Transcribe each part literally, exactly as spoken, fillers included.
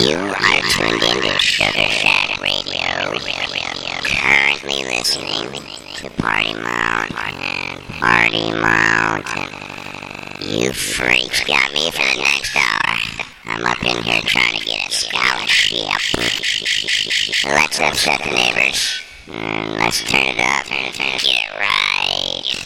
You are tuned into Sugar Shack Radio. Currently listening to Party Mountain. Party Mountain. You freaks got me for the next hour. I'm up in here trying to get a scholarship. Let's upset the neighbors. Mm, let's turn it up. Turn it, turn it, get it right.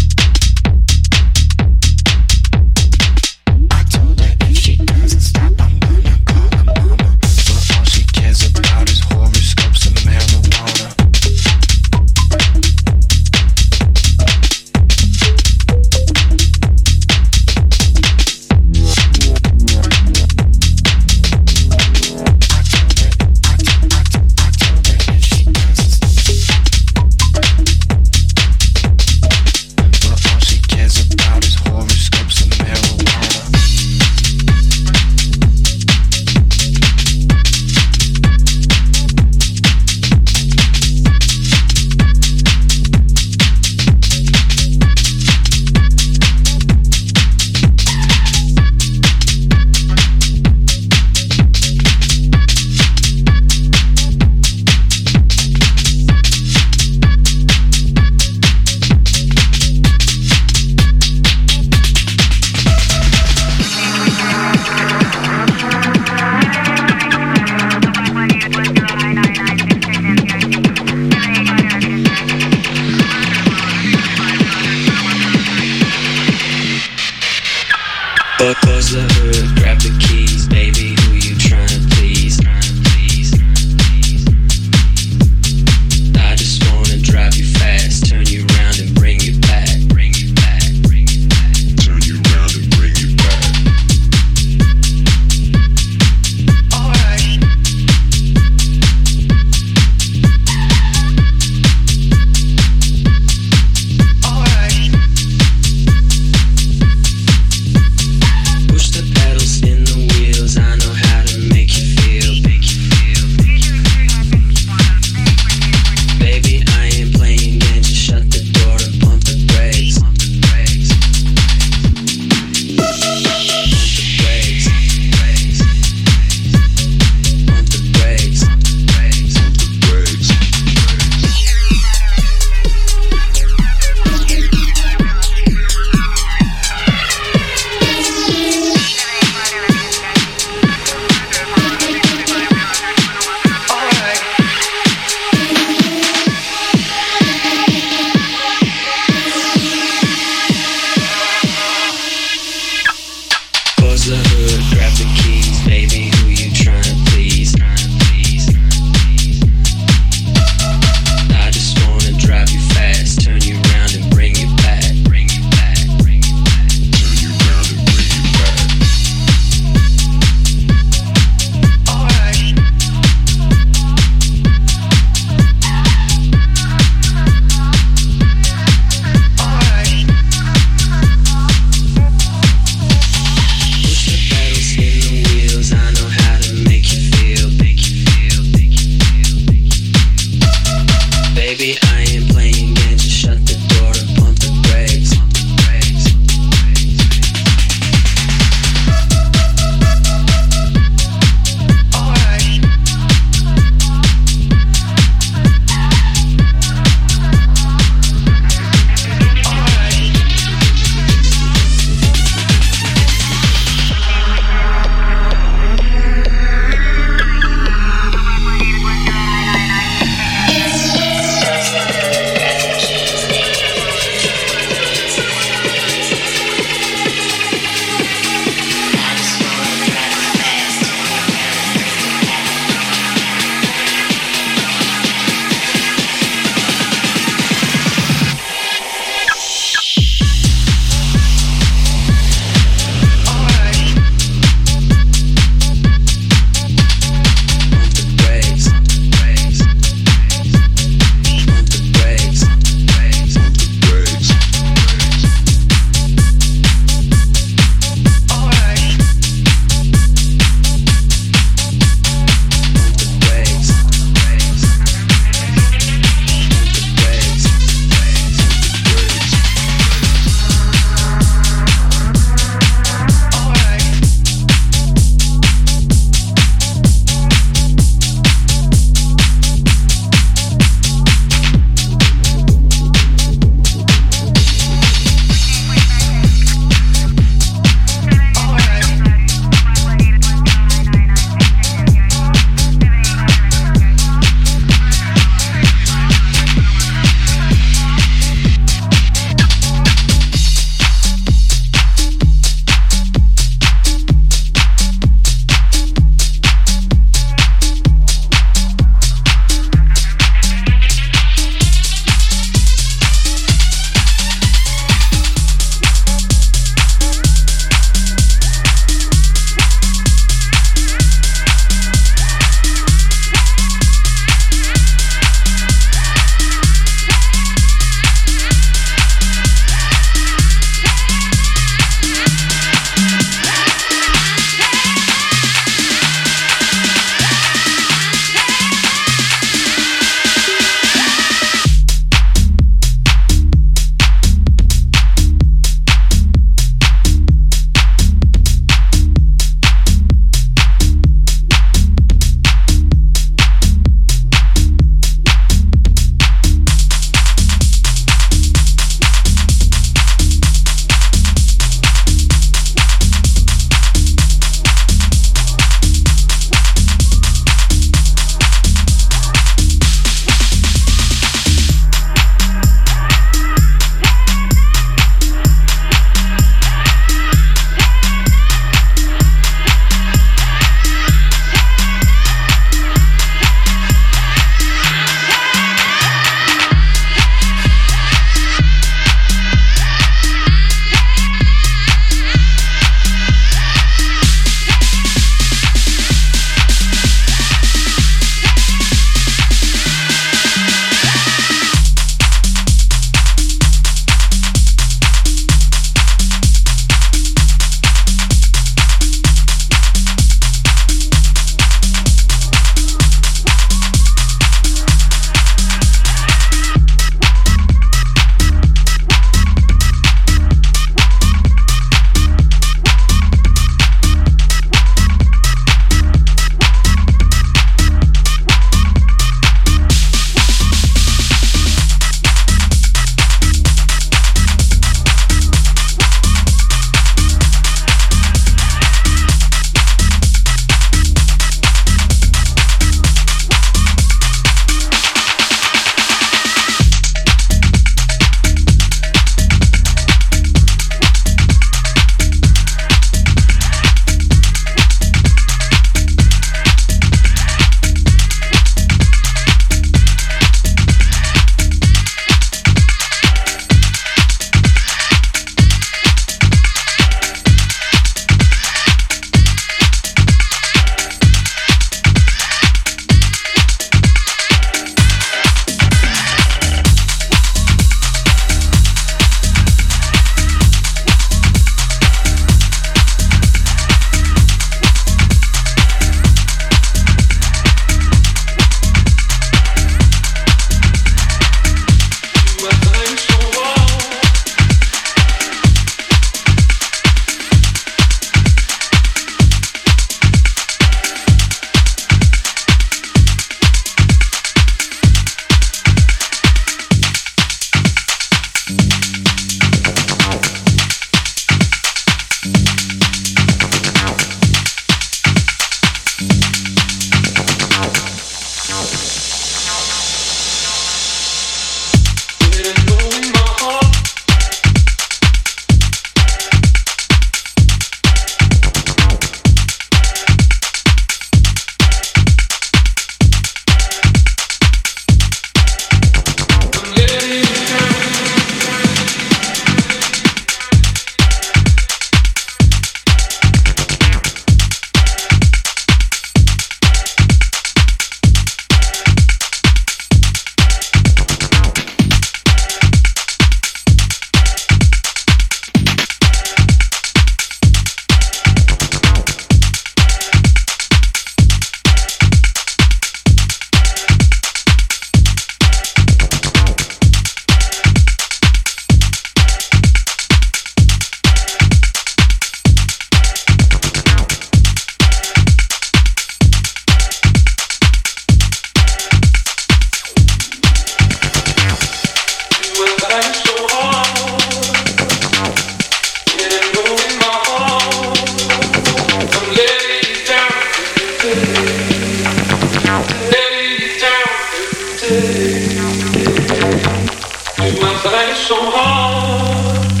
so hard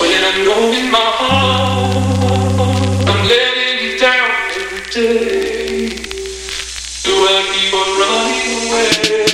when I know in my heart I'm letting you down every day. Do I keep on running away?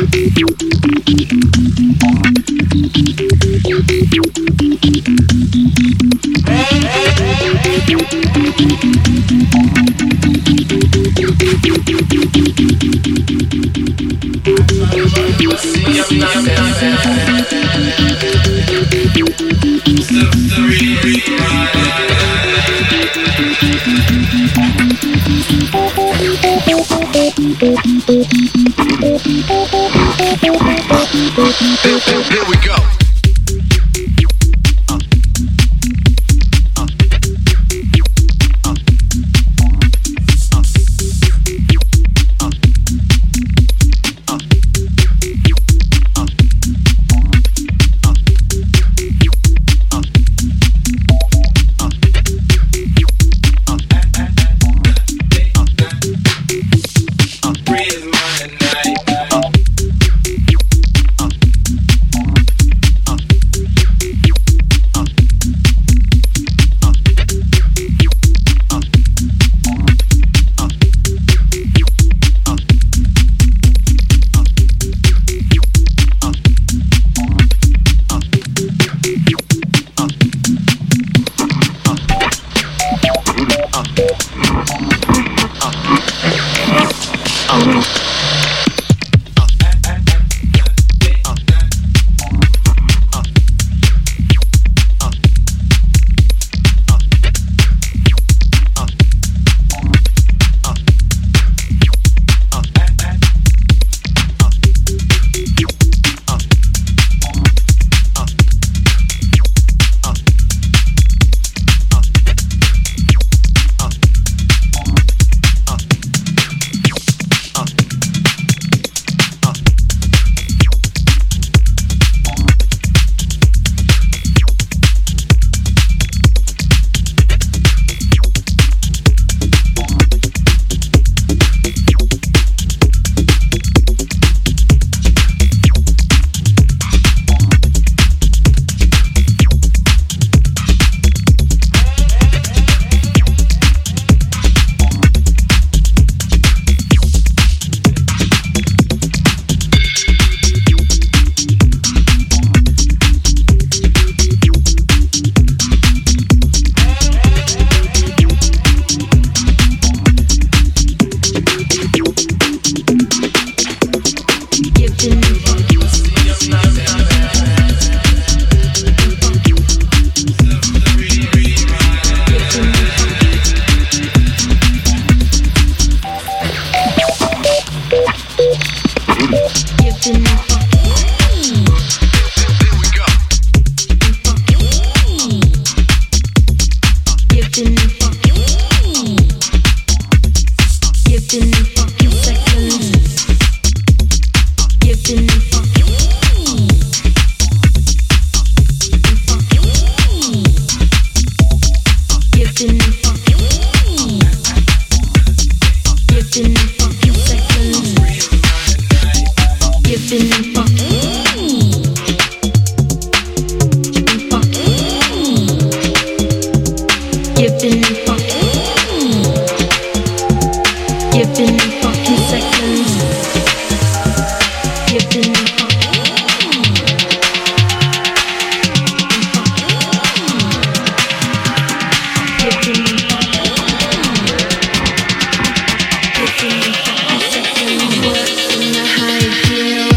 Here we go. What's in the high heel?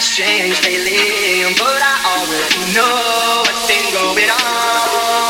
Strange lately, but I already know what's been going on.